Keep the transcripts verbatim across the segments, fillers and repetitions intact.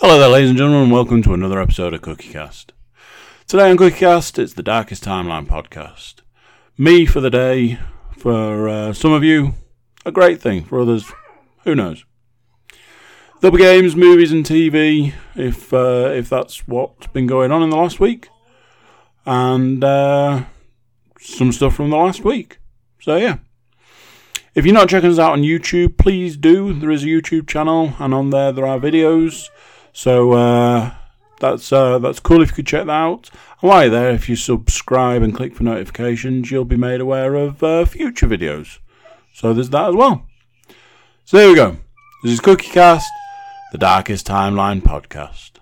Hello there, ladies and gentlemen, and welcome to another episode of Cookie Cast. Today on Cookie Cast, it's the Darkest Timeline podcast. Me for the day, for uh, some of you, a great thing, for others, who knows. There'll be games, movies and T V, if uh, if that's what's been going on in the last week. And uh, some stuff from the last week. So yeah. If you're not checking us out on YouTube, please do. There is a YouTube channel, and on there there are videos. So uh, that's uh, that's cool if you could check that out. And while you're there, if you subscribe and click for notifications, you'll be made aware of uh, future videos. So there's that as well. So there we go. This is Cookie Cast, the Darkest Timeline podcast.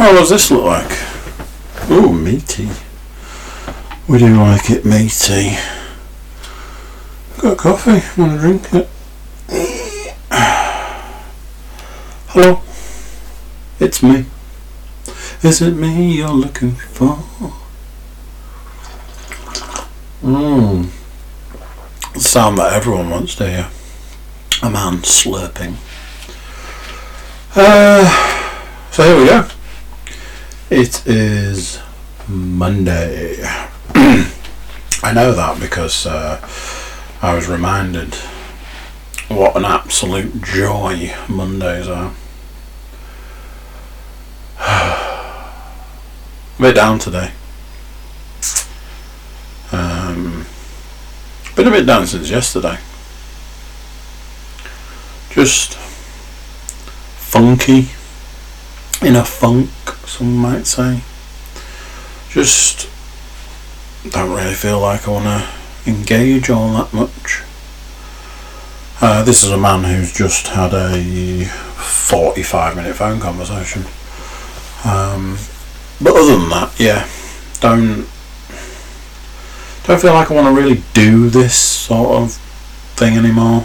Oh, what does this look like? Ooh, meaty. We do like it meaty. Got coffee, want to drink it? Hello, it's me. Is it me you're looking for? Mmm. The sound that everyone wants to hear. A man slurping. Uh, so here we go. It is Monday. I know that because uh, I was reminded what an absolute joy Mondays are. A bit down today. Um, been a bit down since yesterday. Just funky. In a funk, some might say. Just don't really feel like I want to engage all that much. Uh, this is a man who's just had a forty-five minute phone conversation. Um, but other than that, yeah, don't don't feel like I want to really do this sort of thing anymore.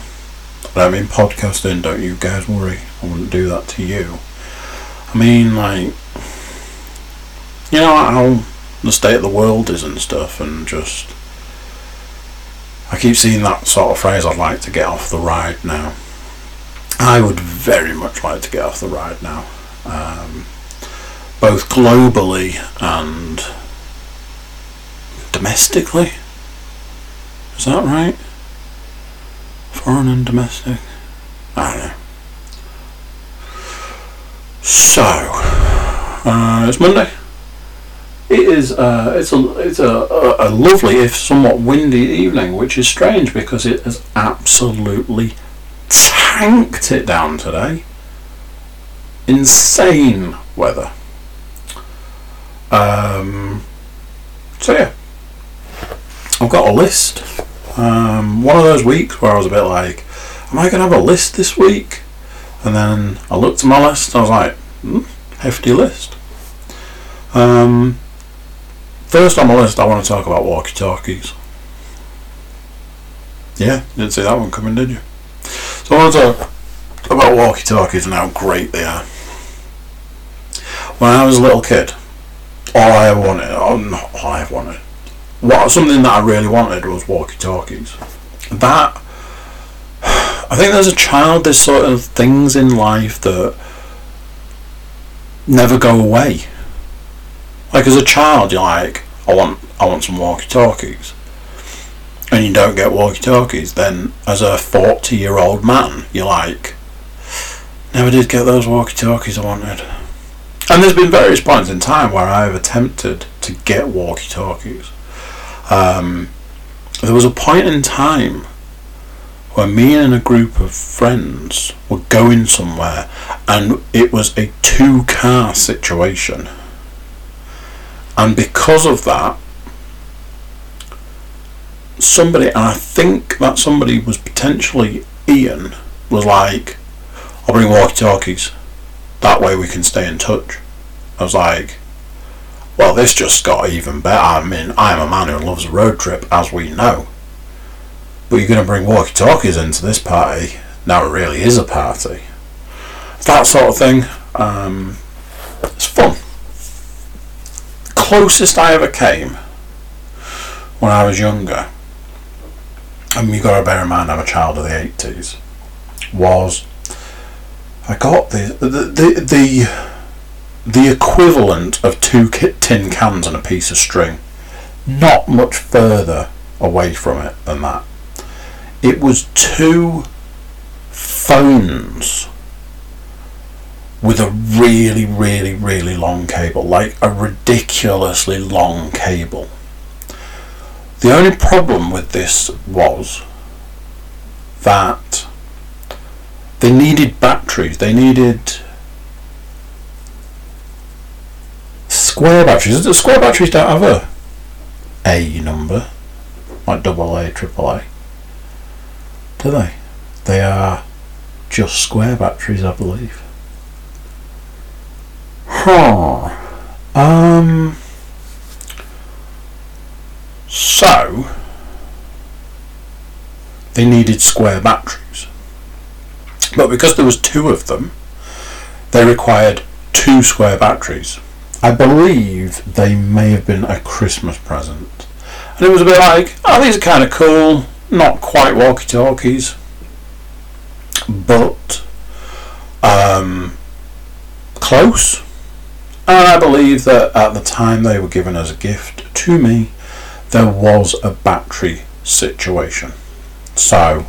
I mean, podcasting, don't you guys worry. I wouldn't do that to you. I mean, like, you know how the state of the world is and stuff, and just, I keep seeing that sort of phrase, I'd like to get off the ride now. I would very much like to get off the ride now, um, both globally and domestically. Is that right? Foreign and domestic? I don't know. So, uh, it's Monday. It is. Uh, it's a. It's a, a lovely, if somewhat windy, evening, which is strange because it has absolutely tanked it down today. Insane weather. Um. So yeah, I've got a list. Um, one of those weeks where I was a bit like, "Am I going to have a list this week?" And then I looked at my list and I was like, hmm, hefty list. Um, first on my list, I want to talk about walkie-talkies. Yeah, you didn't see that one coming, did you? So I want to talk about walkie-talkies and how great they are. When I was a little kid, all I ever wanted, oh, not all I ever wanted, what, something that I really wanted was walkie-talkies. That... I think as a child there's sort of things in life that never go away. Like as a child you're like, I want I want some walkie-talkies, and you don't get walkie-talkies. Then as a forty year old man you're like, never did get those walkie-talkies I wanted. And there's been various points in time where I've attempted to get walkie-talkies. Um, there was a point in time where me and a group of friends were going somewhere and it was a two car situation, and because of that somebody, and I think that somebody was potentially Ian, was like, I'll bring walkie talkies, that way we can stay in touch. I was like, well, this just got even better. I mean, I'm a man who loves a road trip, as we know. But you're going to bring walkie-talkies into this party. Now it really is a party. that sort of thing. Um, it's fun. The closest I ever came when I was younger, and you've got to bear in mind I'm a child of the eighties, was I got the the the the, the equivalent of two tin cans and a piece of string. Not much further away from it than that. It was two phones with a really, really, really long cable, like a ridiculously long cable. The only problem with this was that they needed batteries. They needed square batteries. The square batteries don't have a A number, like double A, triple A, do they? They are just square batteries, I believe. Huh. Um. So they needed square batteries, but because there was two of them, they required two square batteries. I believe they may have been a Christmas present. And it was a bit like, oh, these are kind of cool, not quite walkie-talkies, but um, close. And I believe that at the time they were given as a gift to me, there was a battery situation. So,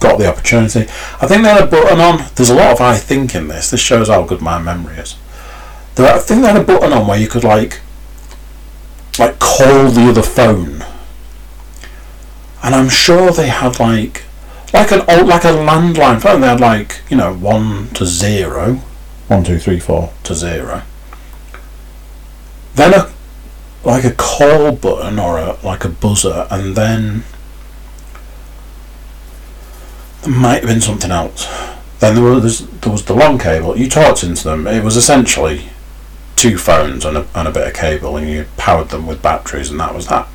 got the opportunity. I think they had a button on. There's a lot of I think in this. This shows how good my memory is. I think they had a button on where you could like like call the other phone, and I'm sure they had like like an old like a landline phone. They had like, you know, one to zero, one two three four to zero, then a like a call button or a like a buzzer, and then there might have been something else. Then there was there was the long cable. You talked into them. It was essentially two phones and a, and a bit of cable, and you powered them with batteries, and that was that.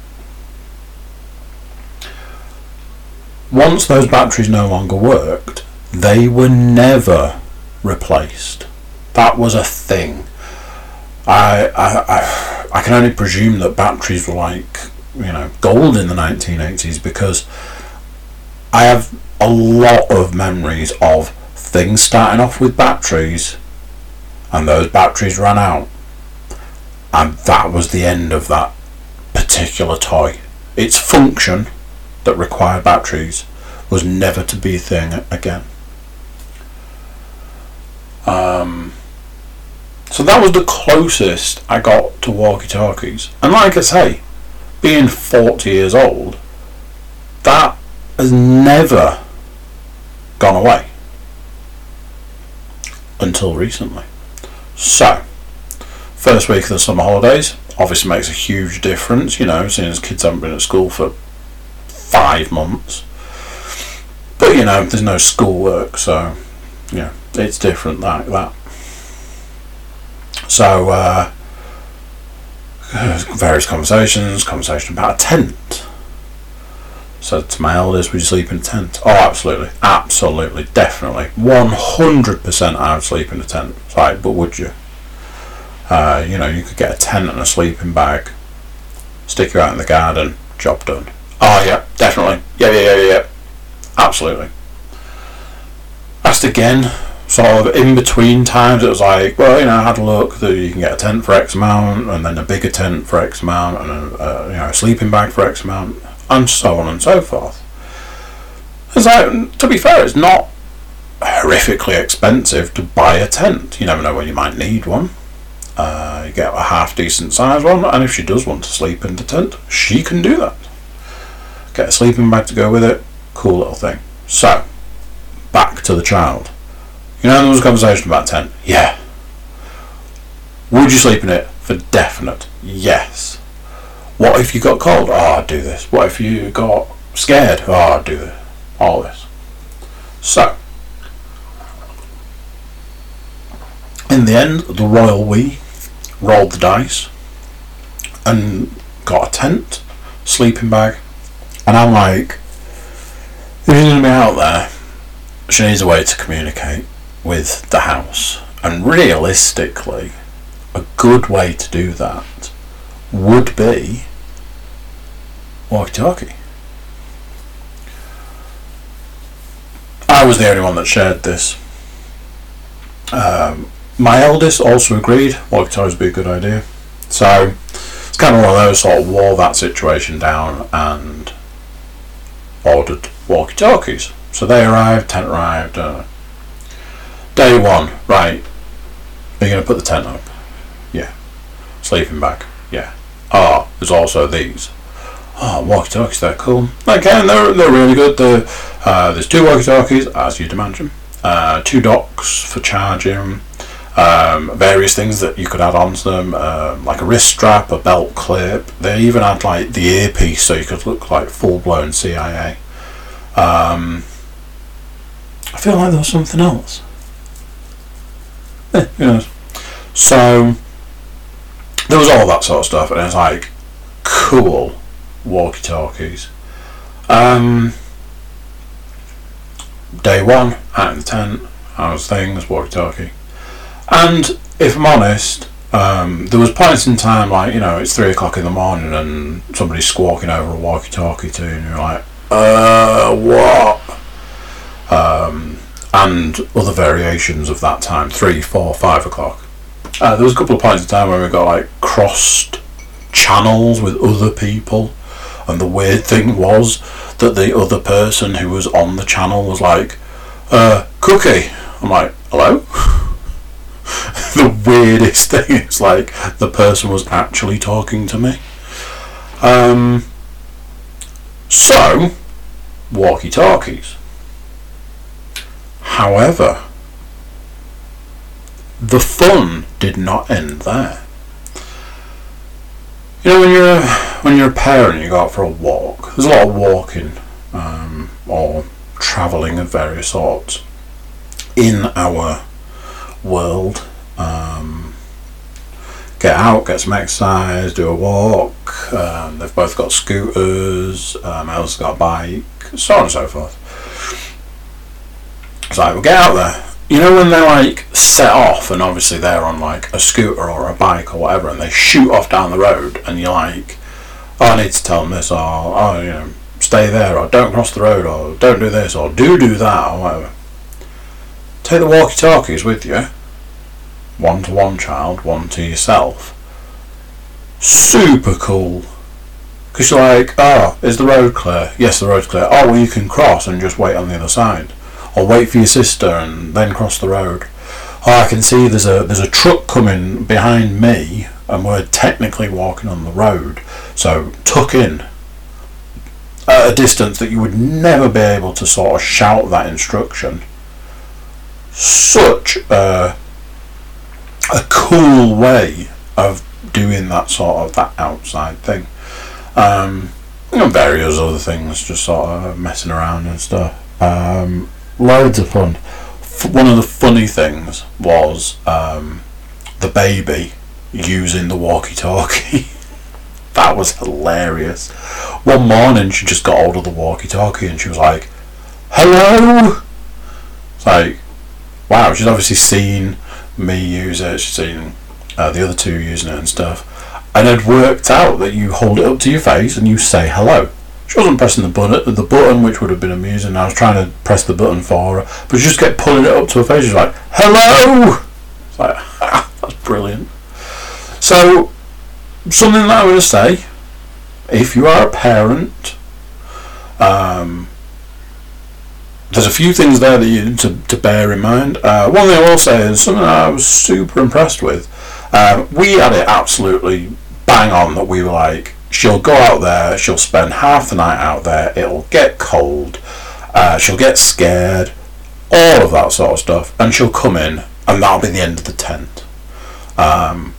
Once those batteries no longer worked, they were never replaced. That was a thing. I I I, I can only presume that batteries were like, you know, gold in the nineteen eighties, because I have a lot of memories of things starting off with batteries, and those batteries ran out, and that was the end of that particular toy. Its function that required batteries was never to be a thing again. Um, so that was the closest I got to walkie-talkies, and like I say, being forty years old, that has never gone away until recently. So, first week of the summer holidays obviously makes a huge difference, you know, seeing as kids haven't been at school for five months. But, you know, there's no schoolwork, so, you know, it's different like that. So, uh, various conversations, conversation about a tent. Said to my elders, would you sleep in a tent? Oh, absolutely, absolutely, definitely, one hundred percent I would sleep in a tent. It's like, but would you? Uh, you know, you could get a tent and a sleeping bag, stick you out in the garden, job done. Oh yeah, definitely, yeah, yeah, yeah, yeah, absolutely. Asked again, sort of in between times, it was like, well, you know, I had a look, that you can get a tent for X amount, and then a bigger tent for X amount, and a, uh, you know, a sleeping bag for X amount, and so on and so forth. It's like, to be fair, it's not horrifically expensive to buy a tent. You never know when you might need one. Uh, you get a half decent size one, and if she does want to sleep in the tent, she can do that. Get a sleeping bag to go with it. Cool little thing. So, back to the child. You know, there was a conversation about tent. Yeah. Would you sleep in it? For definite. Yes. What if you got cold? Oh, I'd do this. What if you got scared? Oh, I'd do this. All this. So, in the end, the royal we rolled the dice and got a tent, sleeping bag, and I'm like, if she's going to be out there, she needs a way to communicate. with the house. And realistically, a good way to do that would be walkie-talkie. I was the only one that shared this. Um, my eldest also agreed walkie-talkies would be a good idea. So it's kind of one of those sort of wore that situation down and ordered walkie-talkies. So they arrived, tent arrived. Uh, day one, right, are you going to put the tent up? Yeah. Sleeping bag? Yeah. Ah, oh, there's also these. Oh, walkie-talkies, they're cool. Okay, and they're, they're really good. They're, uh, there's two walkie-talkies, as you'd imagine. Uh, two docks for charging. Um, various things that you could add onto them, um, like a wrist strap, a belt clip. They even had like the earpiece, so you could look like full-blown C I A. Um, I feel like there was something else. Eh, who knows? So there was all that sort of stuff, and it was like cool walkie-talkies. Um, day one, out in the tent, how's things, walkie-talkie. And if I'm honest, um, there was points in time, like, you know, it's three o'clock in the morning and somebody's squawking over a walkie-talkie to you, and you're like, uh, what? Um, and other variations of that time, three, four, five o'clock. Uh, there was a couple of points in time where we got, like, crossed channels with other people, and the weird thing was that the other person who was on the channel was like, uh, Cookie. I'm like, hello? The weirdest thing, it's like the person was actually talking to me. Um, so, walkie-talkies. However, the fun did not end there. You know, when you're a, when you're a parent and you go out for a walk, there's a lot of walking um, or travelling of various sorts in our world. Um, get out, get some exercise, do a walk. Um, they've both got scooters, um, Elle's got a bike, so on and so forth. It's like, well, get out there. You know, when they're like set off, and obviously they're on like a scooter or a bike or whatever, and they shoot off down the road, and you're like, oh, I need to tell them this, or oh, you know, stay there, or don't cross the road, or don't do this, or do do that, or whatever. Take the walkie-talkies with you. One to one child, one to yourself. Super cool. Because you're like, oh, is the road clear? Yes, the road's clear. Oh, well, you can cross and just wait on the other side. Or wait for your sister and then cross the road. Oh, I can see there's a there's a truck coming behind me and we're technically walking on the road. So tuck in. At a distance that you would never be able to sort of shout that instruction. Such a, a cool way of doing that sort of that outside thing, um, and various other things, just sort of messing around and stuff. Um, loads of fun. F- one of the funny things was um, the baby using the walkie-talkie. That was hilarious. One morning she just got hold of the walkie-talkie and she was like, "Hello." It's like, wow, she's obviously seen me use it, she's seen uh, the other two using it and stuff, and had worked out that you hold it up to your face and you say hello. She wasn't pressing the button, the button which would have been amusing. I was trying to press the button for her, but she just kept pulling it up to her face. She's like, hello! It's like, ah, that's brilliant. So, something that I would say, if you are a parent, um... there's a few things there that you need to, to bear in mind. Uh, one thing I will say is something I was super impressed with. Um, we had it absolutely bang on that we were like, she'll go out there, she'll spend half the night out there, it'll get cold, uh, she'll get scared, all of that sort of stuff, and she'll come in, and that'll be the end of the tent. Um,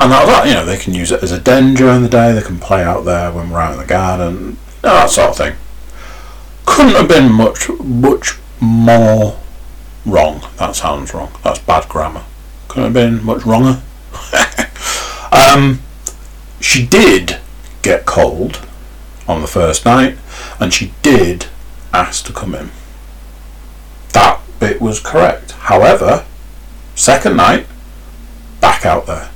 and that was that, you know, they can use it as a den during the day, they can play out there when we're out in the garden, that sort of thing. Couldn't have been much, much more wrong. That sounds wrong. That's bad grammar. Couldn't have been much wronger. um, she did get cold on the first night, and she did ask to come in. That bit was correct. However, second night, back out there.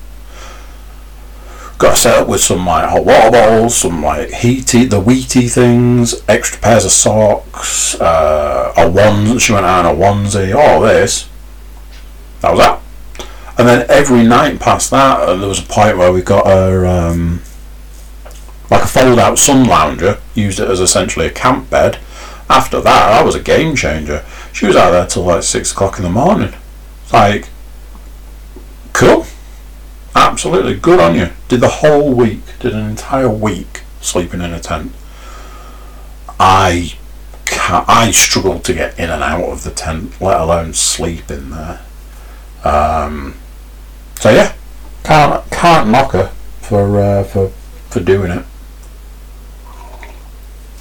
Got set up with some like hot water bottles, some like heaty, the wheaty things, extra pairs of socks, uh, a onesie. She went out in a onesie, all this. That was that. And then every night past that, there was a point where we got her um, like a fold-out sun lounger, used it as essentially a camp bed. After that, that was a game changer. She was out there till like six o'clock in the morning. It's like, cool, absolutely good on you. Did the whole week, did an entire week sleeping in a tent. I can't, I struggled to get in and out of the tent, let alone sleep in there. Um, so yeah, can't can't knock her for uh, for for doing it.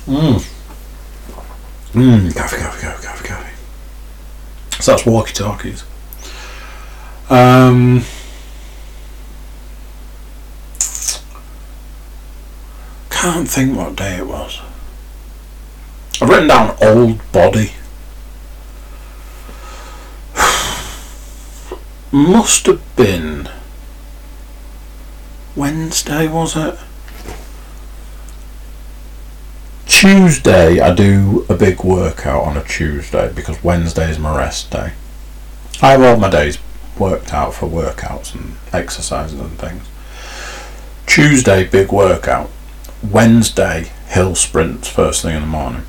Mmm. Mmm, coffee, coffee, coffee, coffee, coffee. So that's walkie-talkies. Um, can't think what day it was. I've written down old body. Must have been Wednesday, was it? Tuesday, I do a big workout on a Tuesday because Wednesday is my rest day. I have all my days worked out for workouts and exercises and things. Tuesday, big workout. Wednesday, hill sprints first thing in the morning.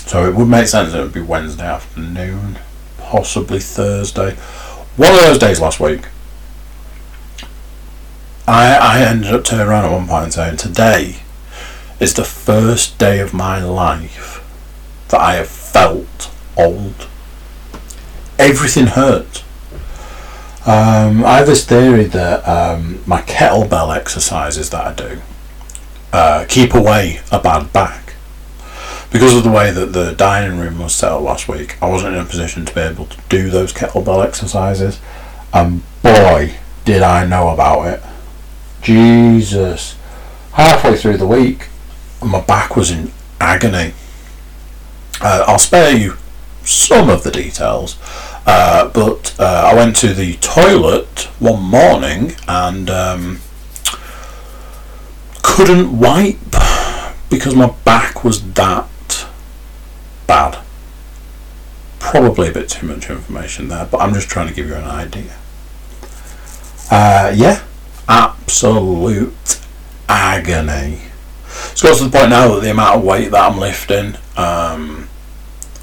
So it would make sense that it would be Wednesday afternoon, possibly Thursday. One of those days last week, I, I ended up turning around at one point and saying, today is the first day of my life that I have felt old. Everything hurts. Um, I have this theory that um, my kettlebell exercises that I do uh, keep away a bad back. Because of the way that the dining room was set up last week, I wasn't in a position to be able to do those kettlebell exercises. And boy, did I know about it. Jesus. Halfway through the week, my back was in agony. Uh, I'll spare you some of the details, uh, but uh, I went to the toilet one morning and um, couldn't wipe because my back was that bad. Probably a bit too much information there, but I'm just trying to give you an idea. Uh, yeah, absolute agony. It's got to the point now that the amount of weight that I'm lifting, um,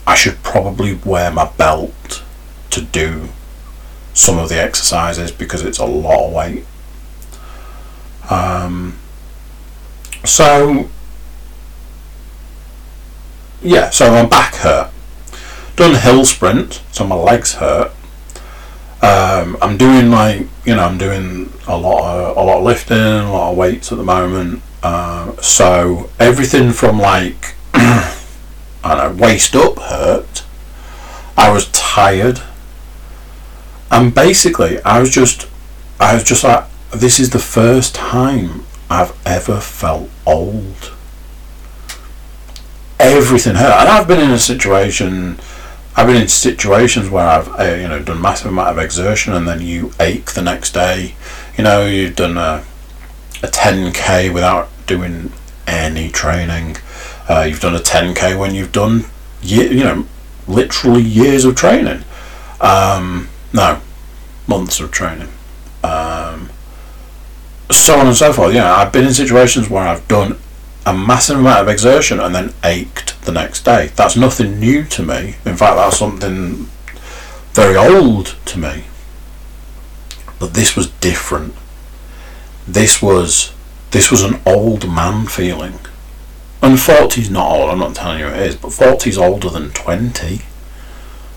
I should probably wear my belt to do some of the exercises because it's a lot of weight. Um, so yeah, so my back hurt. Done hill sprint, so my legs hurt. Um, I'm doing like you know I'm doing a lot of a lot of lifting, a lot of weights at the moment. Uh, so everything from like I don't know, waist up hurt. I was tired, and basically I was just I was just like, this is the first time I've ever felt old. Everything hurt, and I've been in a situation. I've been in situations where I've uh, you know done a massive amount of exertion and then you ache the next day. You know, you've done a, a ten K without doing any training. Uh, you've done a ten K when you've done ye- you know literally years of training. Um, no, months of training. Um, so on and so forth. You know, I've been in situations where I've done a massive amount of exertion and then ached the next day. That's nothing new to me. In fact, that's something very old to me. But this was different. This was this was an old man feeling. And forty's not old, I'm not telling you it is, but forty's older than twenty.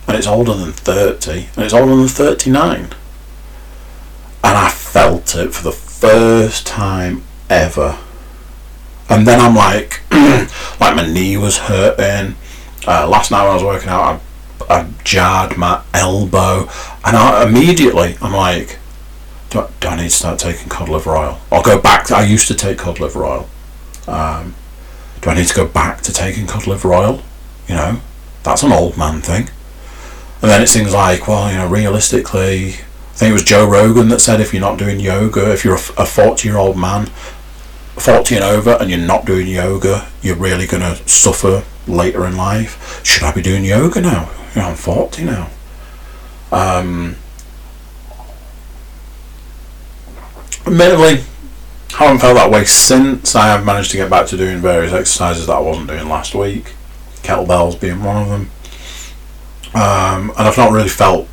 And it's older than thirty. And it's older than thirty-nine. And I felt it for the first time ever. And then I'm like, like my knee was hurting. Uh, last night when I was working out, I, I jarred my elbow. And I, immediately, I'm like, do I, do I need to start taking cod liver oil? I'll go back. To, I used to take cod liver oil. Um, do I need to go back to taking cod liver oil? You know, that's an old man thing. And then it's things like, well, you know, realistically, I think it was Joe Rogan that said if you're not doing yoga, if you're a forty-year-old man, forty and over, and you're not doing yoga, you're really going to suffer later in life. Should I be doing yoga now? You know, I'm forty now. Um, admittedly, I haven't felt that way since. I have managed to get back to doing various exercises that I wasn't doing last week, kettlebells being one of them. Um, and I've not really felt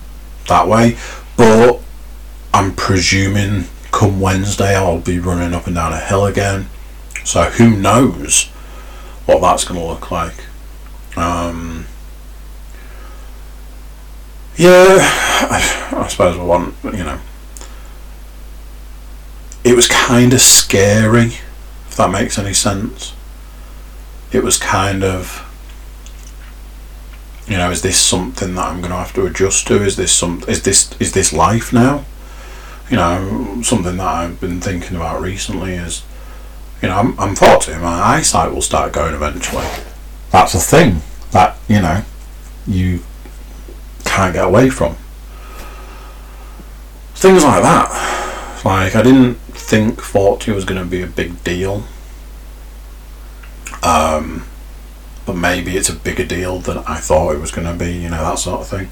that way, but I'm presuming come Wednesday I'll be running up and down a hill again, so who knows what that's going to look like. Um, yeah, I, I suppose I want, you know, it was kind of scary, if that makes any sense. It was kind of, you know, is this something that I'm going to have to adjust to? Is this some? Is this is this life now? You know, something that I've been thinking about recently is, you know, I'm I'm forty. My eyesight will start going eventually. That's a thing that, you know, you can't get away from. Things like that. Like, I didn't think forty was going to be a big deal. Um. But maybe it's a bigger deal than I thought it was going to be, you know, that sort of thing.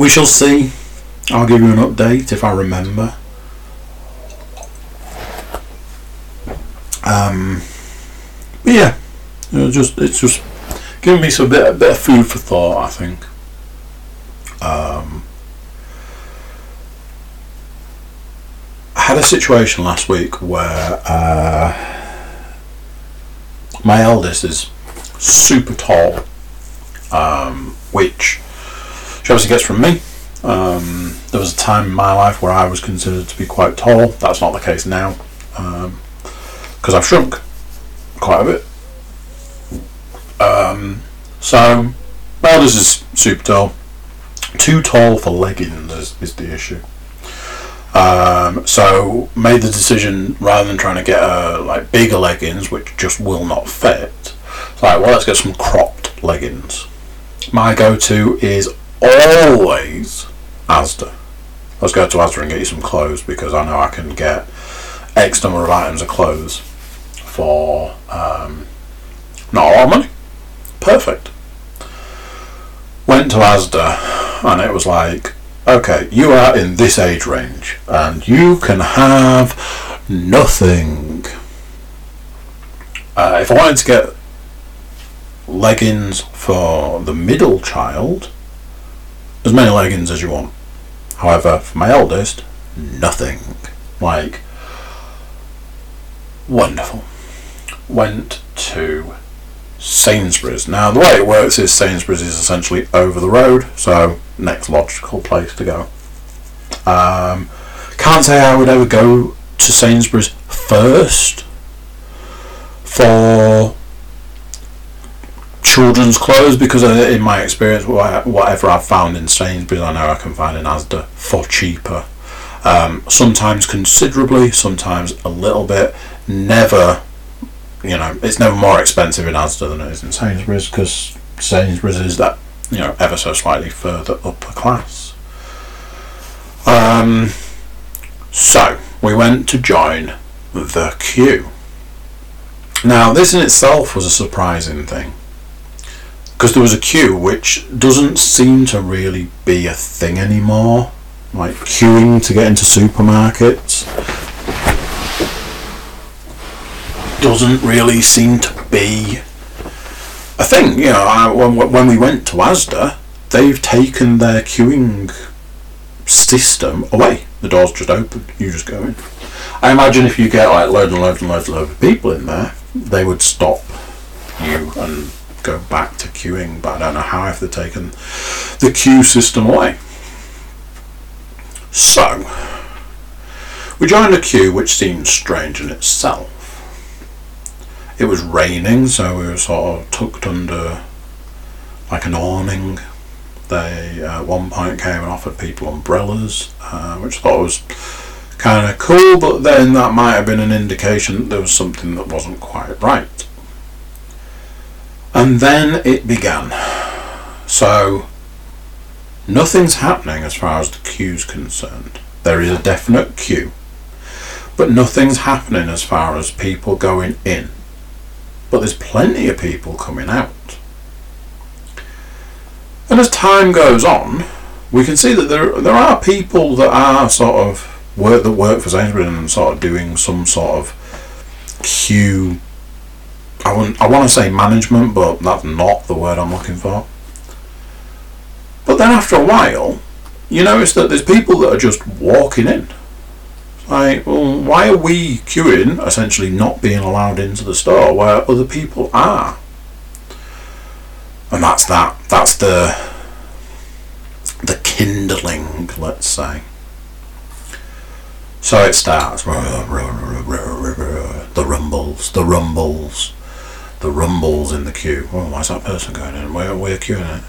We shall see. I'll give you an update if I remember. Um, but yeah, it was just it's just giving me some bit a bit of food for thought, I think. Um, I had a situation last week where. Uh, My eldest is super tall, um, which she obviously gets from me. Um, there was a time in my life where I was considered to be quite tall. That's not the case now, um, because I've shrunk quite a bit. Um, so my eldest is super tall. Too tall for leggings is, is the issue. Um, so made the decision, rather than trying to get her like bigger leggings, which just will not fit, it's like, well, let's get some cropped leggings. My go-to is always Asda. Let's go to Asda and get you some clothes, because I know I can get X number of items of clothes for um, not a lot of money. Perfect. Went to Asda and it was like, okay, you are in this age range and you can have nothing. Uh, if I wanted to get leggings for the middle child, as many leggings as you want. However, for my eldest, nothing. Like, wonderful. Went to Sainsbury's. Now, the way it works is Sainsbury's is essentially over the road, so next logical place to go. Um, can't say I would ever go to Sainsbury's first for children's clothes, because in my experience, whatever I've found in Sainsbury's, I know I can find in Asda for cheaper. Um, sometimes considerably, sometimes a little bit. Never, you know, it's never more expensive in Asda than it is in Sainsbury's, because Sainsbury's is that, you know, ever so slightly further upper class. Um, so we went to join the queue. Now, this in itself was a surprising thing, because there was a queue, which doesn't seem to really be a thing anymore, like queuing to get into supermarkets. Doesn't really seem to be a thing. You know, I, when, when we went to Asda, they've taken their queuing system away. The door's just open, you just go in. I imagine if you get like loads and loads and loads and loads of people in there, they would stop you and go back to queuing, but I don't know how, if they've taken the queue system away. So we joined a queue, which seemed strange in itself. It was raining, so we were sort of tucked under like an awning. They uh, at one point came and offered people umbrellas, uh, which I thought was kind of cool, but then that might have been an indication that there was something that wasn't quite right. And then it began. So nothing's happening as far as the queue's concerned. There is a definite queue, but nothing's happening as far as people going in. But there's plenty of people coming out. And as time goes on, we can see that there there are people that are sort of work that work for Sainsbury's and sort of doing some sort of queue. I wouldn't, I want to say management, but that's not the word I'm looking for. But then after a while, you notice that there's people that are just walking in. Like, well, why are we queuing, essentially not being allowed into the store where other people are? And that's that. That's the the kindling, let's say. So it starts. The rumbles, the rumbles, the rumbles in the queue. Oh, why's that person going in? We're, we're queuing it.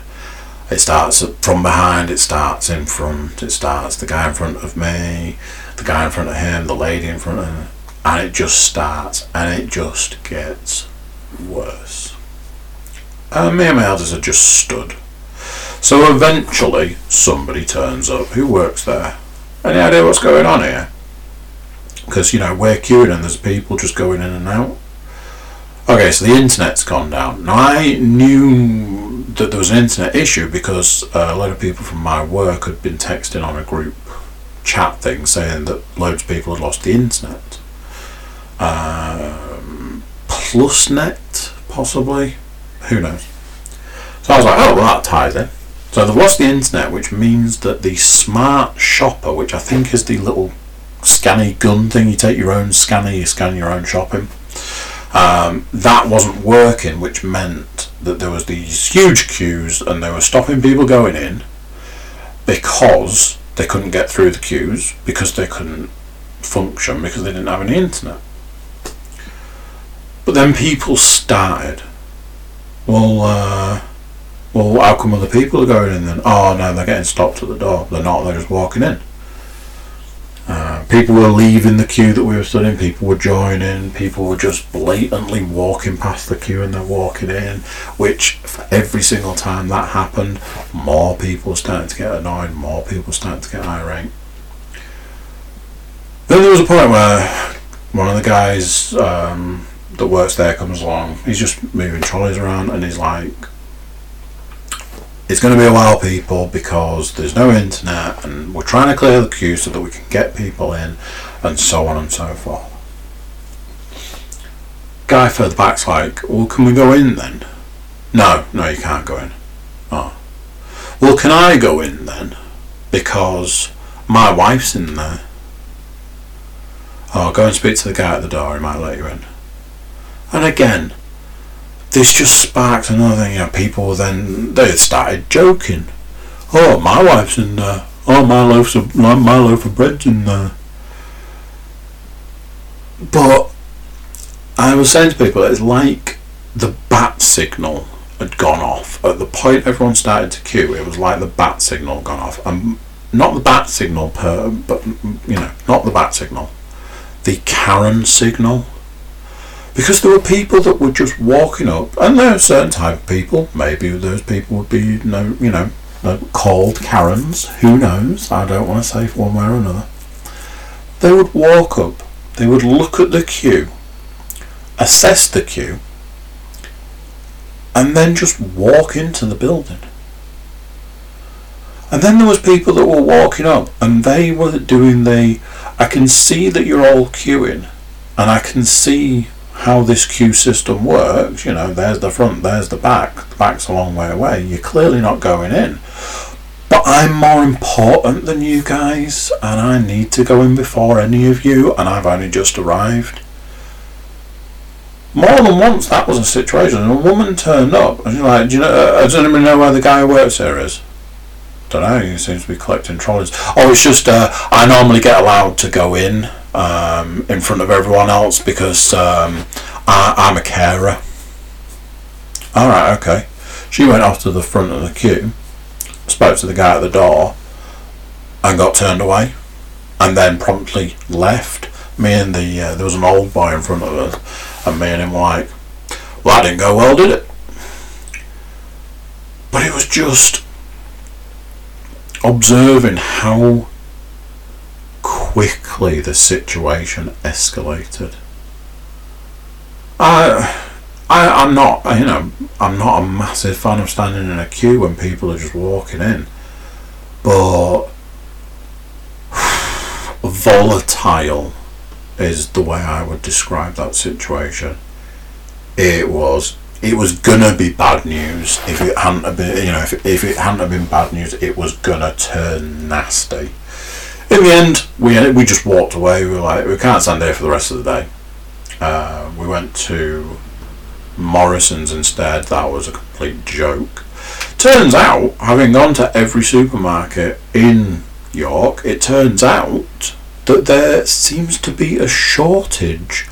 It starts from behind, it starts in front, it starts the guy in front of me, the guy in front of him, the lady in front of him, and it just starts, and it just gets worse. And me and my elders are just stood. So eventually, somebody turns up who works there. Any idea what's going on here? Because, you know, we're queuing and there's people just going in and out. Okay, so the internet's gone down. Now, I knew that there was an internet issue because uh, a lot of people from my work had been texting on a group chat thing saying that loads of people had lost the internet. Um, Plusnet, possibly? Who knows? So I was like, oh, well, that ties in. So they've lost the internet, which means that the smart shopper, which I think is the little scanny gun thing, you take your own scanner, you scan your own shopping. Um, that wasn't working, which meant that there was these huge queues and they were stopping people going in because they couldn't get through the queues, because they couldn't function, because they didn't have any internet. But then people started, well, uh, well, how come other people are going in then? Oh no, they're getting stopped at the door. They're not, they're just walking in. Uh, people were leaving the queue that we were studying, people were joining, people were just blatantly walking past the queue and they're walking in, which every single time that happened, more people started to get annoyed, more people started to get irate. Then there was a point where one of the guys um, that works there comes along, he's just moving trolleys around and he's like, it's going to be a while, people, because there's no internet and we're trying to clear the queue so that we can get people in and so on and so forth. Guy further back's like, well, can we go in then? No, no, you can't go in. Oh. Well, can I go in then? Because my wife's in there. Oh, go and speak to the guy at the door, he might let you in. And again, this just sparked another thing, you know, people then, they started joking. Oh, my wife's in there. Oh, my loaf's of, my loaf of bread's in there. But I was saying to people, it's like the bat signal had gone off. At the point everyone started to queue, it was like the bat signal had gone off. And not the bat signal, per, but, you know, not the bat signal. The Karen signal. Because there were people that were just walking up, and there are certain type of people, maybe those people would be, no, you know, called Karens, who knows, I don't want to say one way or another. They would walk up, they would look at the queue, assess the queue, and then just walk into the building. And then there was people that were walking up, and they were doing the, I can see that you're all queuing, and I can see how this queue system works, you know, there's the front, there's the back, the back's a long way away, you're clearly not going in, but I'm more important than you guys and I need to go in before any of you and I've only just arrived. More than once that was a situation, and a woman turned up and she's like, do you know, does anybody know where the guy who works here is? Don't know, he seems to be collecting trolleys. Oh, it's just uh, I normally get allowed to go in Um, in front of everyone else because um, I, I'm a carer. Alright, okay. She went off to the front of the queue, spoke to the guy at the door and got turned away and then promptly left. Me and the, uh, there was an old boy in front of us and me and him were like, well, that didn't go well, did it? But it was just observing how quickly the situation escalated. I, I, I'm not, you know, I'm not a massive fan of standing in a queue when people are just walking in, but volatile is the way I would describe that situation. It was, it was gonna be bad news. If it hadn't have been, you know, if if it hadn't have been bad news, it was gonna turn nasty. In the end, we we just walked away. We were like, we can't stand here for the rest of the day. Uh, we went to Morrison's instead. That was a complete joke. Turns out, having gone to every supermarket in York, it turns out that there seems to be a shortage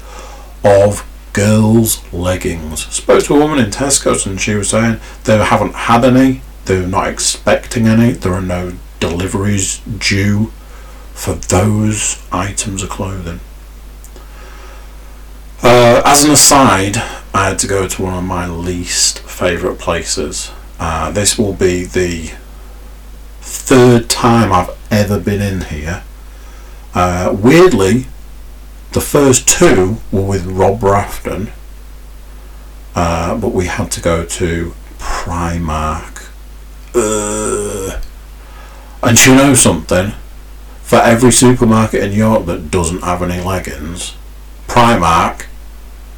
of girls' leggings. I spoke to a woman in Tesco's and she was saying they haven't had any, they're not expecting any, there are no deliveries due for those items of clothing. Uh, as an aside, I had to go to one of my least favourite places. Uh, this will be the third time I've ever been in here. Uh, weirdly, the first two were with Rob Rafton, uh, but we had to go to Primark. Uh, and you know something? For every supermarket in York that doesn't have any leggings, Primark,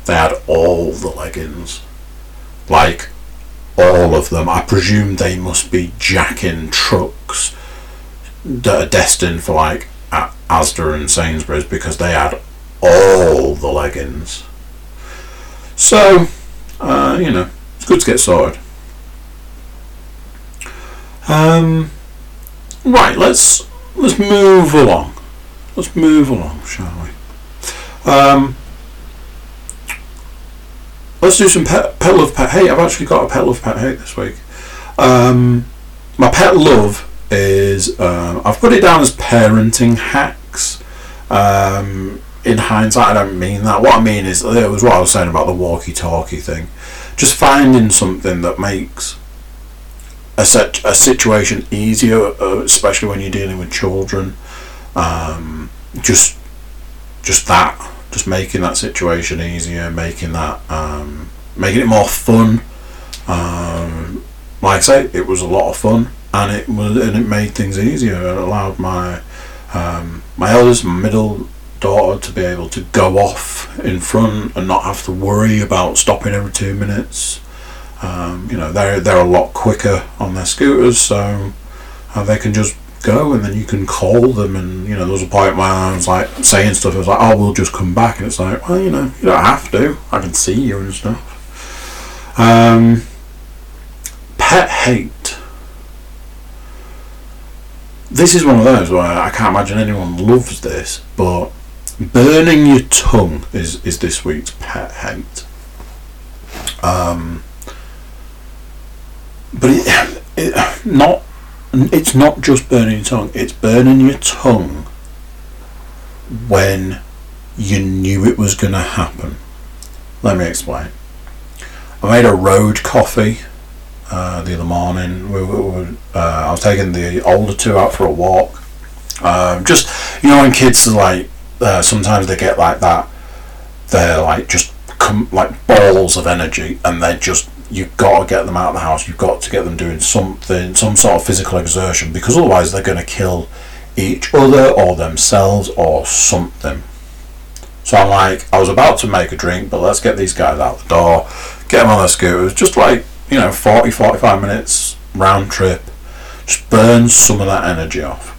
they had all the leggings. Like, all of them. I presume they must be jacking trucks that are destined for, like, Asda and Sainsbury's, because they had all the leggings. So, uh, you know, it's good to get sorted. Um, right, let's let's move along. Let's move along, shall we? Um, let's do some pet, pet love, pet hate. I've actually got a pet love, pet hate this week. Um, my pet love is, um, I've put it down as parenting hacks. Um, in hindsight, I don't mean that. What I mean is, it was what I was saying about the walkie-talkie thing. Just finding something that makes a, set, a situation easier, especially when you're dealing with children. Um, just, just that, just making that situation easier, making that, um, making it more fun. Um, like I say, it was a lot of fun. And it was, and it made things easier. It allowed my um, my eldest, my middle daughter, to be able to go off in front and not have to worry about stopping every two minutes. Um, you know, they're they're a lot quicker on their scooters, so uh, they can just go, and then you can call them. And you know, there was a point where I was like saying stuff. I was like, "Oh, we'll just come back," and it's like, "Well, you know, you don't have to. I can see you and stuff." Um, pet hate. This is one of those where I can't imagine anyone loves this, but burning your tongue is, is this week's pet hate. Um, but it, it not it's not just burning your tongue; it's burning your tongue when you knew it was going to happen. Let me explain. I made a road coffee. Uh, the other morning, we, we, we, uh, I was taking the older two out for a walk. Um, just, you know, when kids are like, uh, sometimes they get like that. They're like just come like balls of energy, and they just, you've got to get them out of the house. You've got to get them doing something, some sort of physical exertion, because otherwise they're going to kill each other or themselves or something. So I'm like, I was about to make a drink, but let's get these guys out the door, get them on their scooters, just like, you know, forty, forty-five minutes round trip, just burn some of that energy off.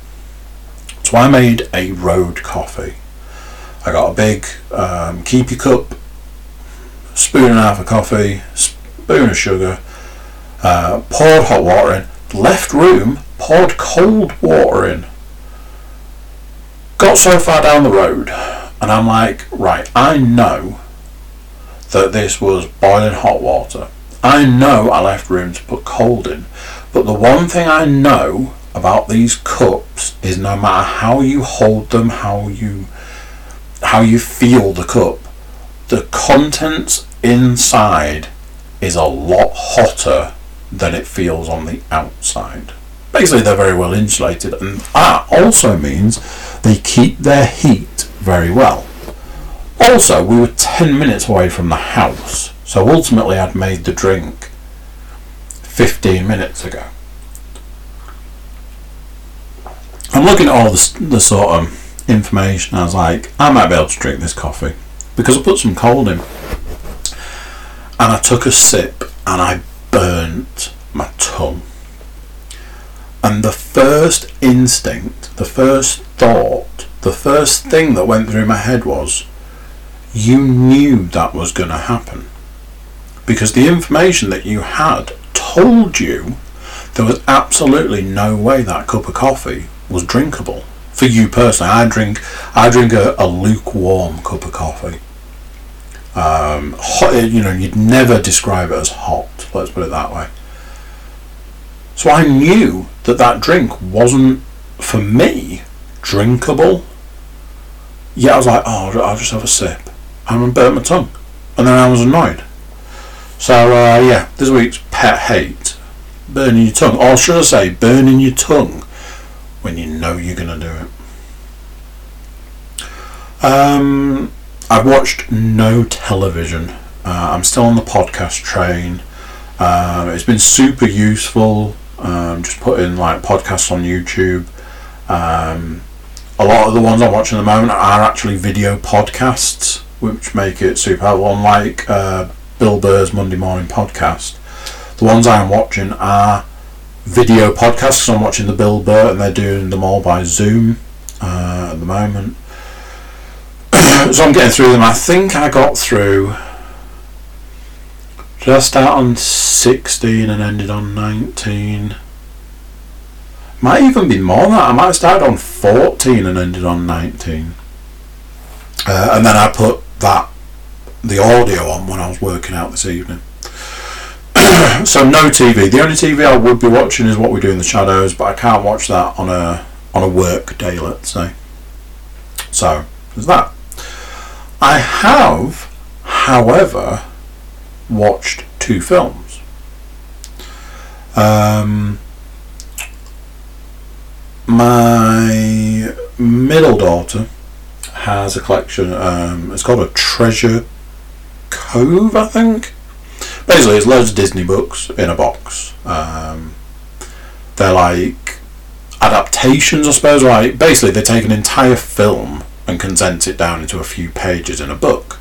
So I made a road coffee. I got a big um, keepy cup, spoon and a half of coffee, spoon of sugar, uh, poured hot water in, left room, poured cold water in. Got so far down the road, and I'm like, right, I know that this was boiling hot water. I know I left room to put cold in, but the one thing I know about these cups is no matter how you hold them, how you how you feel the cup, the contents inside is a lot hotter than it feels on the outside. Basically, they're very well insulated, and that also means they keep their heat very well. Also, we were ten minutes away from the house, so ultimately I'd made the drink fifteen minutes ago. I'm looking at all the, the sort of information, and I was like, I might be able to drink this coffee, because I put some cold in. And I took a sip and I burnt my tongue. And the first instinct, the first thought, the first thing that went through my head was, you knew that was going to happen. Because the information that you had told you there was absolutely no way that cup of coffee was drinkable. For you personally, I drink I drink a, a lukewarm cup of coffee. Um, hot, you know, you'd never describe it as hot, let's put it that way. So I knew that that drink wasn't, for me, drinkable. Yet I was like, oh, I'll just have a sip. And I burnt my tongue. And then I was annoyed. So, uh, yeah, this week's pet hate. Burning your tongue. Or should I say, burning your tongue when you know you're going to do it. Um... I've watched no television. Uh, I'm still on the podcast train. Um, it's been super useful. Um, just putting like podcasts on YouTube. Um, a lot of the ones I watch at the moment are actually video podcasts, which make it super helpful. Unlike uh, Bill Burr's Monday Morning Podcast, the ones I'm watching are video podcasts. I'm watching the Bill Burr, and they're doing them all by Zoom uh, at the moment. So I'm getting through them. I think I got through, did I start on sixteen and ended on nineteen? Might even be more than that. I might have started on fourteen and ended on nineteen. Uh, and then I put that, the audio on when I was working out this evening. So no T V. The only T V I would be watching is What We Do in the Shadows, but I can't watch that on a, on a work day, let's say. So there's that. I have, however, watched two films. Um, my middle daughter has a collection, um, it's called a Treasure Cove, I think. Basically, it's loads of Disney books in a box. Um, they're like adaptations, I suppose, right? Basically, they take an entire film and condense it down into a few pages in a book.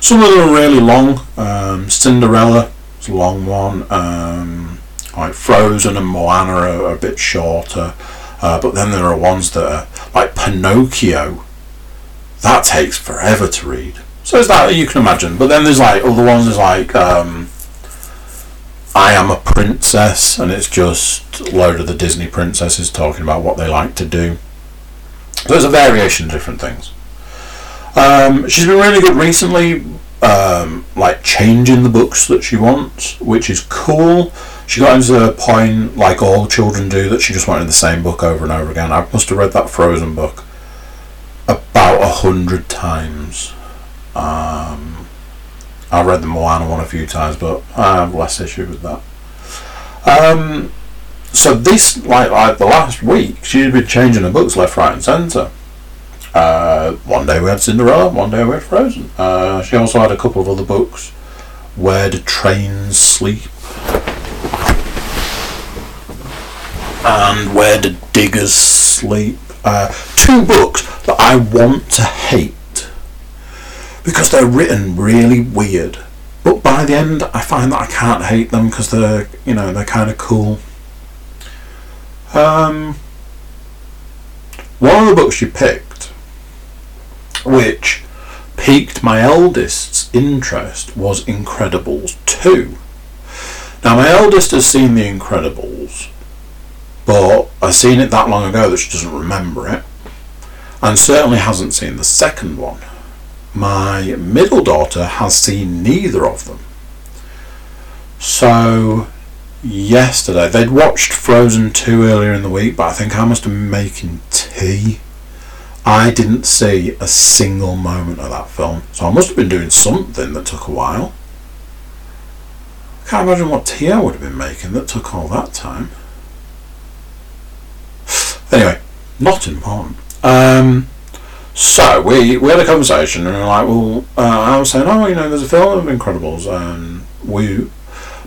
Some of them are really long. Um, Cinderella is a long one. Um, like Frozen and Moana are, are a bit shorter. Uh, but then there are ones that are like Pinocchio. That takes forever to read. So it's that you can imagine. But then there's like other ones. There's like um, I Am a Princess, and it's just a load of the Disney princesses talking about what they like to do. So there's a variation of different things. Um, she's been really good recently, um, like changing the books that she wants, which is cool. She got into the point, like all children do, that she just wanted the same book over and over again. I must have read that Frozen book about a hundred times. Um, I read the Moana one a few times, but I have less issue with that. Um... So this, like, like the last week, she'd been changing her books left, right and centre. Uh, one day we had Cinderella, one day we had Frozen. Uh, she also had a couple of other books. Where Do Trains Sleep? And Where Do Diggers Sleep? Uh, two books that I want to hate. Because they're written really weird. But by the end, I find that I can't hate them because they're, you know, they're kind of cool. Um, one of the books she picked, which piqued my eldest's interest, was Incredibles two. Now, my eldest has seen The Incredibles, but I've seen it that long ago that she doesn't remember it, and certainly hasn't seen the second one. My middle daughter has seen neither of them. So yesterday, they'd watched Frozen two earlier in the week, but I think I must have been making tea. I didn't see a single moment of that film, so I must have been doing something that took a while. I Can't imagine what T L would have been making that took all that time. Anyway, not important. Um, so we, we had a conversation and we were like, well, uh, I was saying, oh, you know, there's a film of Incredibles, and we,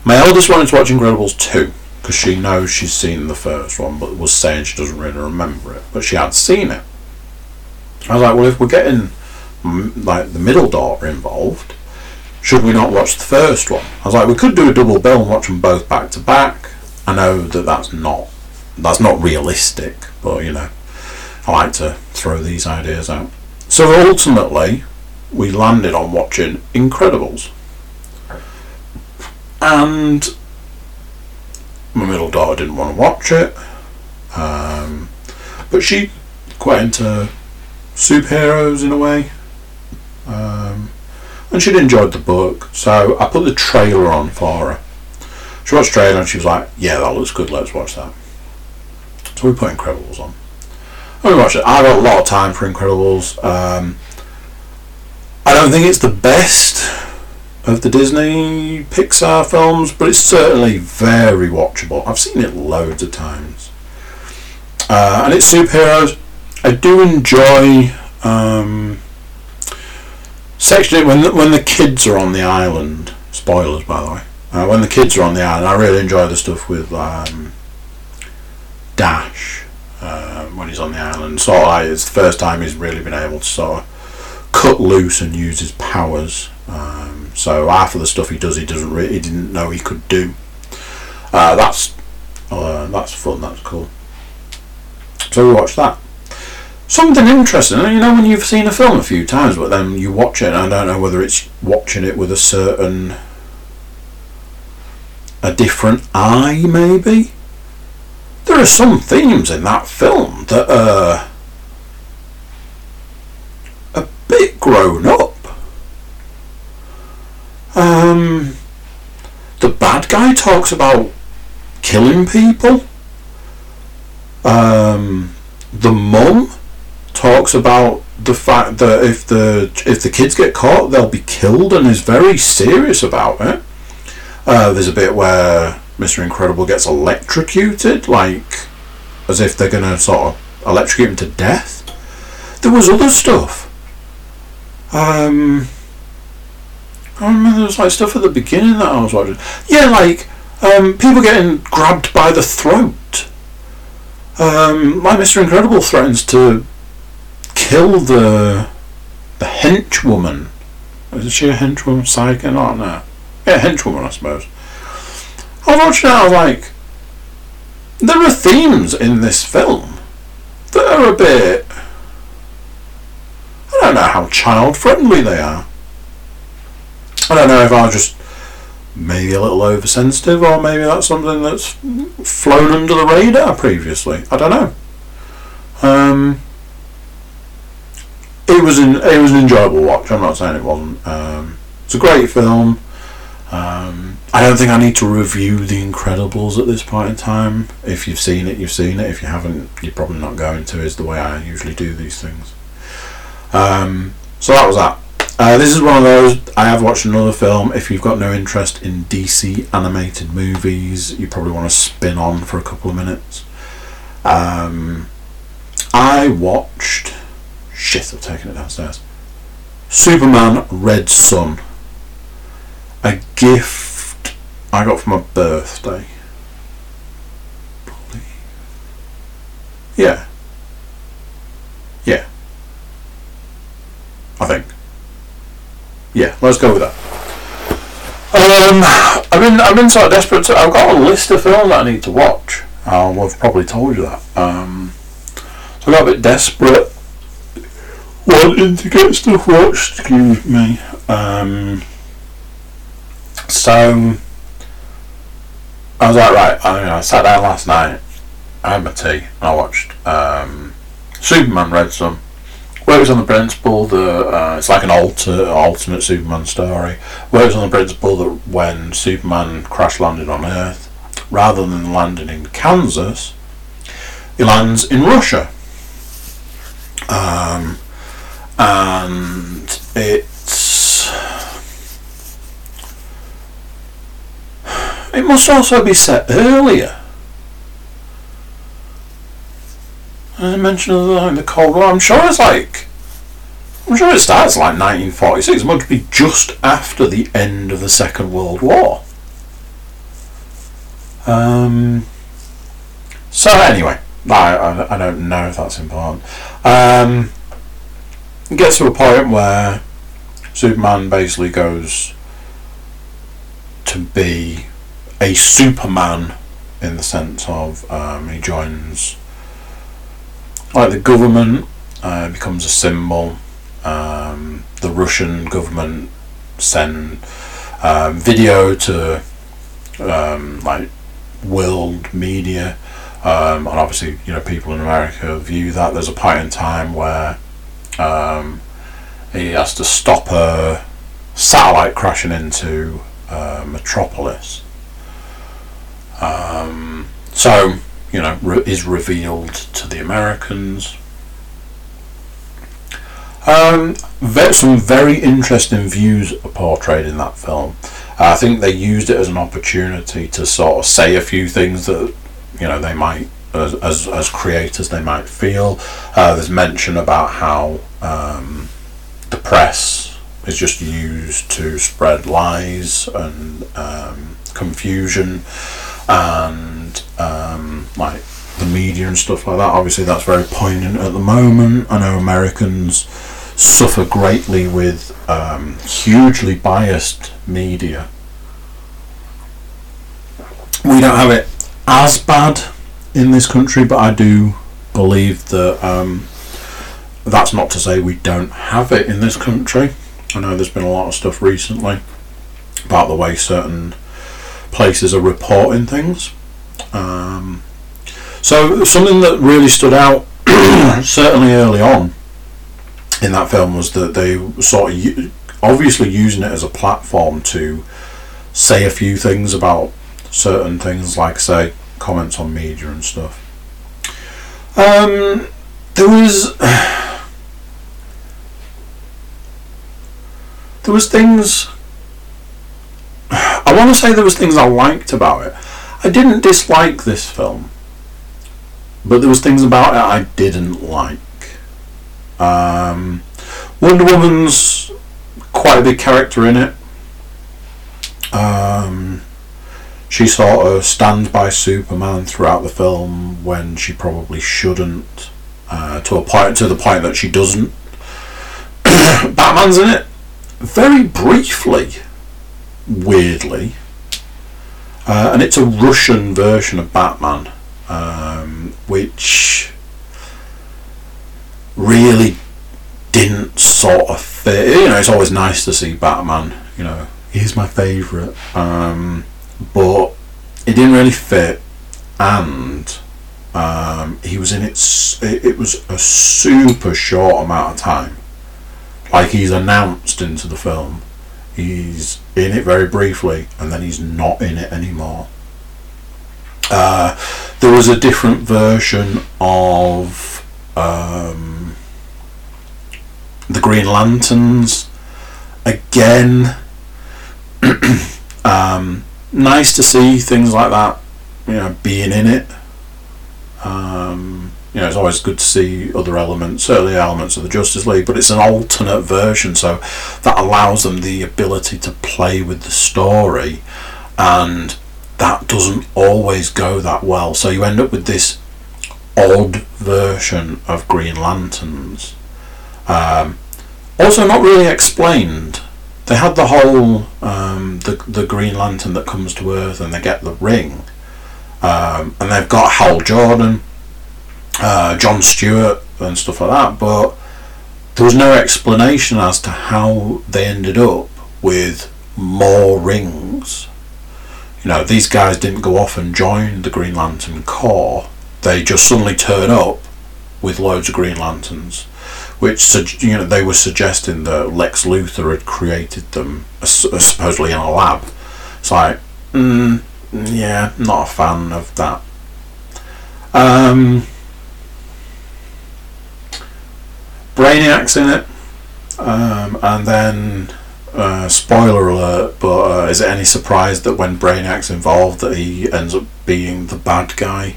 my eldest wanted to watch Incredibles two because she knows she's seen the first one, but was saying she doesn't really remember it, but she had seen it. I was like, well, if we're getting like the middle daughter involved, should we not watch the first one? I was like, we could do a double bill and watch them both back to back. I know that that's not that's not realistic, but you know, I like to throw these ideas out. So ultimately, we landed on watching Incredibles. And my middle daughter didn't want to watch it, um, but she quite into superheroes in a way, um, and she'd enjoyed the book, so I put the trailer on for her. She watched the trailer and she was like, yeah, that looks good, let's watch that. So we put Incredibles on and we watched it. I've got a lot of time for Incredibles. um, I don't think it's the best of the Disney Pixar films, but it's certainly very watchable. I've seen it loads of times, uh, and it's superheroes. I do enjoy um, section when the, when the kids are on the island. Spoilers, by the way. Uh, when the kids are on the island, I really enjoy the stuff with um, Dash uh, when he's on the island. So sort of like, it's the first time he's really been able to sort of cut loose and use his powers. Um, so half of the stuff he does, he doesn't really, he didn't know he could do. Uh, that's uh, that's fun. That's cool. So we watched that. Something interesting, you know, when you've seen a film a few times, but then you watch it, and I don't know whether it's watching it with a certain, a different eye, maybe. There are some themes in that film that are a bit grown up. Um, the bad guy talks about killing people. Um, the mum talks about the fact that if the if the kids get caught, they'll be killed, and is very serious about it. Uh, there's a bit where Mister Incredible gets electrocuted, like as if they're going to sort of electrocute him to death. There was other stuff. Um, I remember there was like stuff at the beginning that I was watching. Yeah, like um, people getting grabbed by the throat. Um, like Mister Incredible threatens to kill the the henchwoman. Is she a henchwoman? Psyche? Not no. Yeah, henchwoman, I suppose. I was watching it, I was like, there are themes in this film that are a bit, I don't know how child friendly they are. I don't know if I was just maybe a little oversensitive, or maybe that's something that's flown under the radar previously. I don't know. Um. It was an it was an enjoyable watch. I'm not saying it wasn't. Um, it's a great film. Um, I don't think I need to review The Incredibles at this point in time. If you've seen it, you've seen it. If you haven't, you're probably not going to. Is the way I usually do these things. Um, so that was that. Uh, this is one of those. I have watched another film. If you've got no interest in D C animated movies, you probably want to spin on for a couple of minutes. Um, I watched. Shit, I've taken it downstairs. Superman Red Son. A gift I got for my birthday. Probably. Yeah. Yeah. I think. Yeah, let's go with that. Um, I've been, I've been sort of desperate to... I've got a list of films that I need to watch. Um, I've probably told you that. Um, so I got a bit desperate. Wanting to get stuff watched, excuse me. Um, so I was like, right. I mean, I sat down last night. I had my tea. And I watched um, Superman Red Son. Works on the principle that uh, it's like an alter, alternate Superman story. Works on the principle that when Superman crash landed on Earth, rather than landing in Kansas, he lands in Russia. Um. And it's It must also be set earlier. And I mentioned like the Cold War. I'm sure it's like, I'm sure it starts like nineteen forty-six. It must be just after the end of the Second World War. Um. So anyway, I I, I don't know if that's important. Um. It gets to a point where Superman basically goes to be a Superman in the sense of um, he joins like the government, uh, becomes a symbol. Um, the Russian government send um, video to um, like world media, um, and obviously you know people in America view that. There's a point in time where um, he has to stop a satellite crashing into uh, Metropolis. Um, so you know re- is revealed to the Americans. Um, some very interesting views are portrayed in that film. I think they used it as an opportunity to sort of say a few things that you know they might, as as, as creators, they might feel. Uh, there's mention about how um, the press is just used to spread lies and um, confusion, and um, like the media and stuff like that. Obviously, that's very poignant at the moment. I know Americans suffer greatly with um, hugely biased media. We don't have it as bad in this country, but I do believe that um, that's not to say we don't have it in this country. I know there's been a lot of stuff recently about the way certain places are reporting things. Um, so something that really stood out certainly early on in that film was that they sort of obviously using it as a platform to say a few things about certain things, like say comments on media and stuff. Um, there was there was things I want to say there was things I liked about it. I didn't dislike this film, but there was things about it I didn't like. Um, Wonder Woman's quite a big character in it. Um, she sort of stands by Superman throughout the film when she probably shouldn't, uh, to a point, to the point that she doesn't. Batman's in it very briefly, weirdly, uh, and it's a Russian version of Batman, um, which really didn't sort of fit. You know, it's always nice to see Batman, you know, he's my favourite, um, but it didn't really fit, and um, he was in its, it, it was a super short amount of time. Like, he's announced into the film, he's in it very briefly, and then he's not in it anymore. Uh, there was a different version of Um, the Green Lanterns again. um, nice to see things like that, you know, being in it. Um, you know, it's always good to see other elements, certainly elements of the Justice League, but it's an alternate version, so that allows them the ability to play with the story, and that doesn't always go that well. So you end up with this odd version of Green Lanterns. Um, also not really explained. They had the whole um, the, the Green Lantern that comes to Earth and they get the ring, um, and they've got Hal Jordan, uh, John Stewart and stuff like that, but there was no explanation as to how they ended up with more rings. You know, these guys didn't go off and join the Green Lantern Corps. They just suddenly turn up with loads of Green Lanterns, which, you know, they were suggesting that Lex Luthor had created them, uh, supposedly in a lab. It's like, mm, yeah, not a fan of that. Um, Brainiac's in it, um, and then Uh, spoiler alert, but uh, is it any surprise that when Brainiac's involved that he ends up being the bad guy?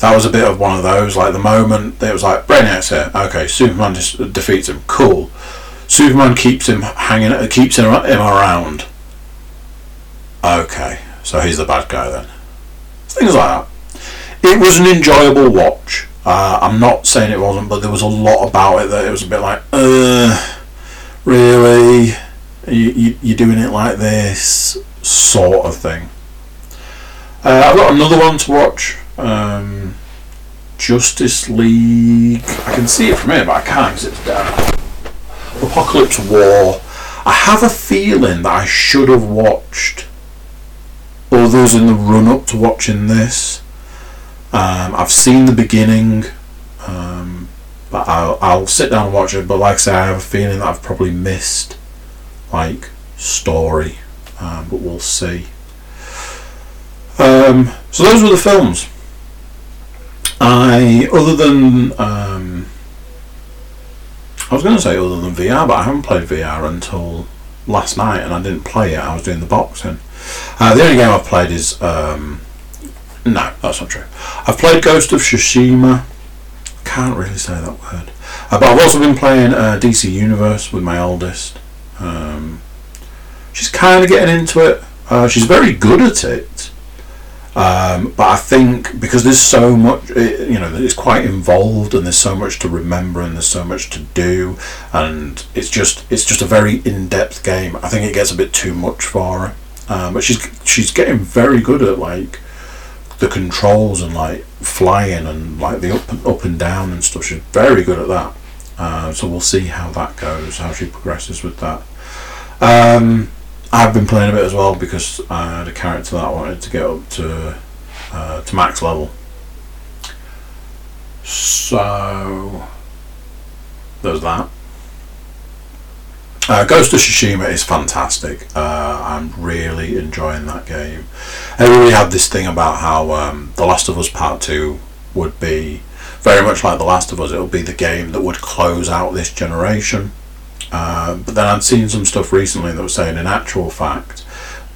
That was a bit of one of those, like the moment it was like, Brainiac's here, okay, Superman just defeats him, cool. Superman keeps him hanging, keeps him around. Okay, so he's the bad guy then. Things like that. It was an enjoyable watch. Uh, I'm not saying it wasn't, but there was a lot about it that it was a bit like, uh, really? You, you, you're doing it like this? Sort of thing. Uh, I've got another one to watch. Um, Justice League. I can see it from here, but I can't because it's down. Apocalypse War. I have a feeling that I should have watched others in the run-up to watching this. Um, I've seen the beginning, um, but I'll, I'll sit down and watch it. But like I say, I have a feeling that I've probably missed like story, um, but we'll see. Um, so those were the films. I, other than um, I was going to say other than V R, but I haven't played V R until last night, and I didn't play it. I was doing the boxing. Uh, the only game I've played is. Um, No, that's not true. I've played Ghost of Tsushima. Can't really say that word. Uh, but I've also been playing uh, D C Universe with my oldest. Um, she's kind of getting into it. Uh, she's very good at it. Um, but I think because there's so much, it, you know, it's quite involved, and there's so much to remember, and there's so much to do, and it's just it's just a very in-depth game. I think it gets a bit too much for her. Um, but she's she's getting very good at like. The controls and like flying and like the up and up and down and stuff. She's very good at that. Uh, so we'll see how that goes, how she progresses with that. Um, I've been playing a bit as well because I had a character that I wanted to get up to uh, to max level. So there's that. Uh, Ghost of Tsushima is fantastic. Uh, I'm really enjoying that game. Everybody had this thing about how um, The Last of Us Part two would be very much like The Last of Us. It would be the game that would close out this generation. Uh, but then I'd seen some stuff recently that was saying, in actual fact,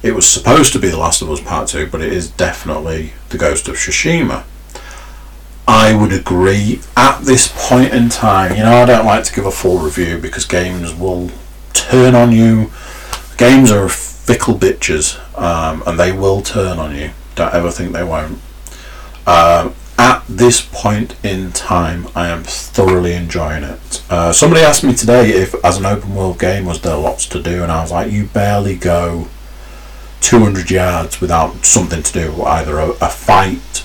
it was supposed to be The Last of Us Part two, but it is definitely The Ghost of Tsushima. I would agree at this point in time. You know, I don't like to give a full review because games will turn on you. Games are fickle bitches, um, and they will turn on you. Don't ever think they won't. Um, at this point in time, I am thoroughly enjoying it. Uh, somebody asked me today if, as an open world game, was there lots to do, and I was like, you barely go two hundred yards without something to do, either a, a fight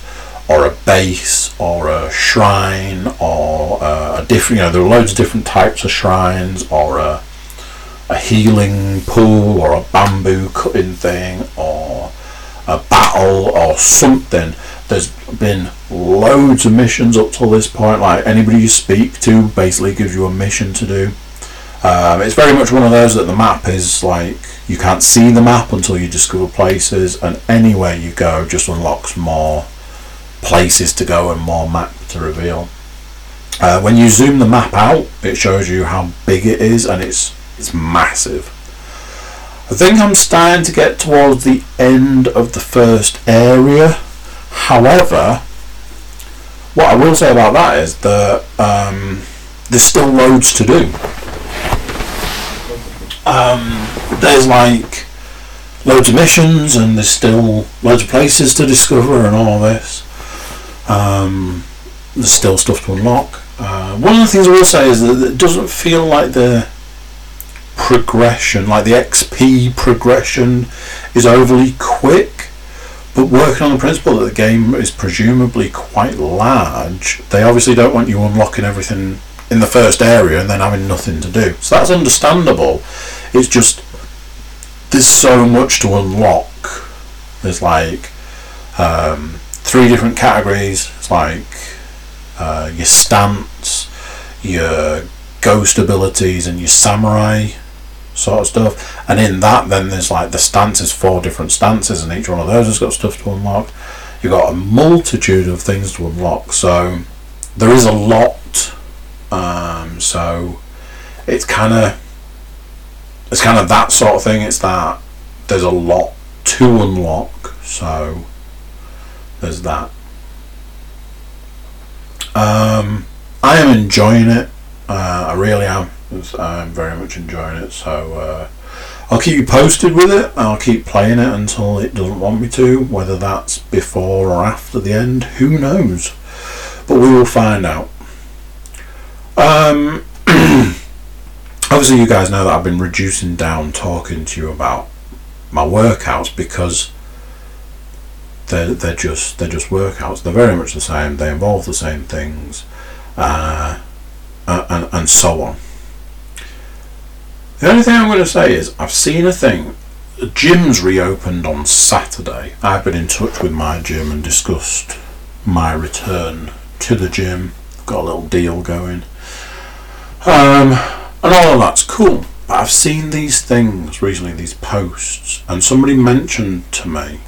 or a base or a shrine or a different, you know, there are loads of different types of shrines, or a a healing pool, or a bamboo cutting thing, or a battle, or something. There's been loads of missions up till this point. Like, anybody you speak to basically gives you a mission to do. Um, it's very much one of those that the map is like, you can't see the map until you discover places, and anywhere you go just unlocks more places to go and more map to reveal. Uh, when you zoom the map out, it shows you how big it is, and it's It's massive. I think I'm starting to get towards the end of the first area. However, what I will say about that is that um, there's still loads to do. Um, there's like loads of missions, and there's still loads of places to discover and all this. Um, there's still stuff to unlock. Uh, one of the things I will say is that it doesn't feel like the progression, like the X P progression, is overly quick, but working on the principle that the game is presumably quite large, they obviously don't want you unlocking everything in the first area and then having nothing to do, so that's understandable. It's just there's so much to unlock. There's like um, three different categories. It's like uh, your stance, your ghost abilities, and your samurai sort of stuff, and in that then there's like the stances, four different stances, and each one of those has got stuff to unlock. You've got a multitude of things to unlock, so there is a lot. Um, so it's kind of it's kind of that sort of thing. It's that there's a lot to unlock, so there's that. Um, I am enjoying it. Uh, I really am. I'm very much enjoying it. So uh, I'll keep you posted with it. I'll keep playing it until it doesn't want me to. Whether that's before or after the end, who knows? But we will find out. Um, obviously, you guys know that I've been reducing down talking to you about my workouts because they're they're just they're just workouts. They're very much the same. They involve the same things, uh, and and so on. The only thing I'm going to say is I've seen a thing. The gym's reopened on Saturday. I've been in touch with my gym and discussed my return to the gym. Got a little deal going. Um, and all of that's cool. But I've seen these things recently, these posts, and somebody mentioned to me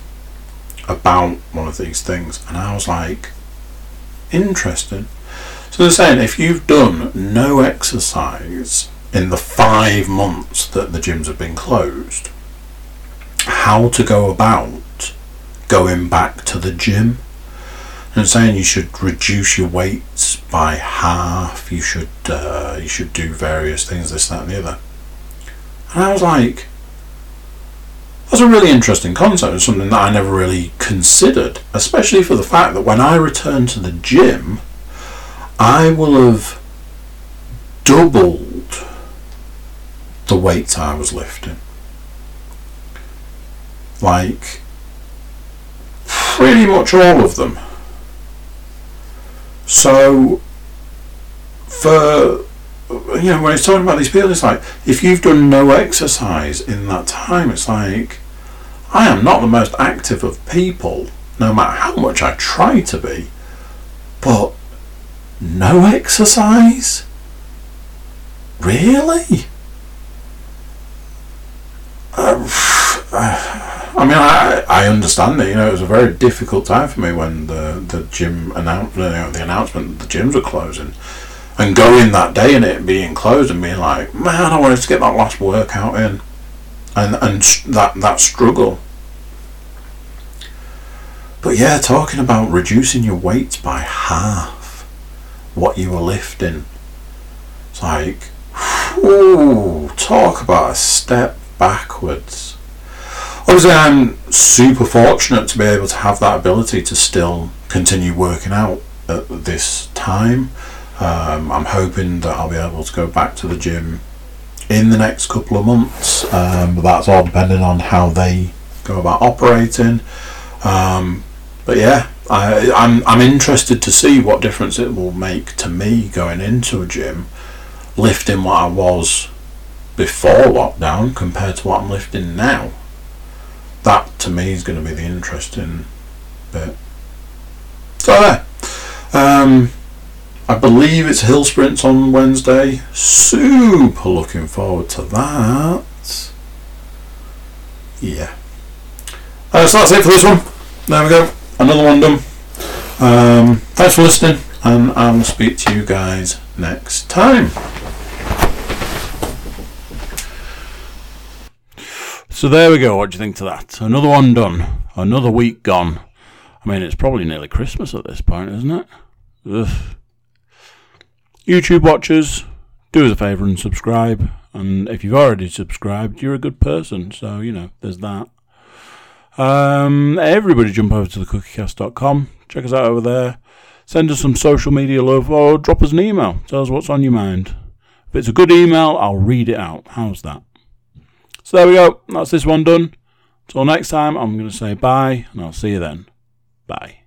about one of these things. And I was like, interesting. So they're saying if you've done no exercise in the five months that the gyms have been closed, how to go about going back to the gym. And saying you should reduce your weights by half, you should uh, you should do various things, this, that and the other. And I was like, that's a really interesting concept and something that I never really considered, especially for the fact that when I return to the gym, I will have doubled the weights I was lifting. Like, pretty much all of them. So, for, you know, when it's talking about these people, it's like, if you've done no exercise in that time, it's like, I am not the most active of people, no matter how much I try to be, but no exercise? Really? Uh, I mean, I, I understand it. You know, it was a very difficult time for me when the the gym announced you know, the announcement that the gyms were closing, and going that day and it being closed and being like, man, I wanted to get that last workout in, and and that that struggle. But yeah, talking about reducing your weights by half what you were lifting, it's like, whew, talk about a step backwards. Obviously, I'm super fortunate to be able to have that ability to still continue working out at this time. Um, I'm hoping that I'll be able to go back to the gym in the next couple of months. Um, but that's all depending on how they go about operating. Um, but yeah, I, I'm I'm interested to see what difference it will make to me going into a gym, lifting what I was before lockdown compared to what I'm lifting now. That to me is going to be the interesting bit. So there. Um, I believe it's hill sprints on Wednesday. Super looking forward to that. Yeah. Uh, so that's it for this one. There we go. Another one done. Um, thanks for listening, and I'll speak to you guys next time. So there we go, what do you think to that? Another one done, another week gone. I mean, it's probably nearly Christmas at this point, isn't it? Ugh. YouTube watchers, do us a favour and subscribe. And if you've already subscribed, you're a good person, so, you know, there's that. Um, everybody jump over to the cookie cast dot com, check us out over there. Send us some social media love, or drop us an email, tell us what's on your mind. If it's a good email, I'll read it out, how's that? So there we go, that's this one done. Till next time, I'm going to say bye, and I'll see you then. Bye.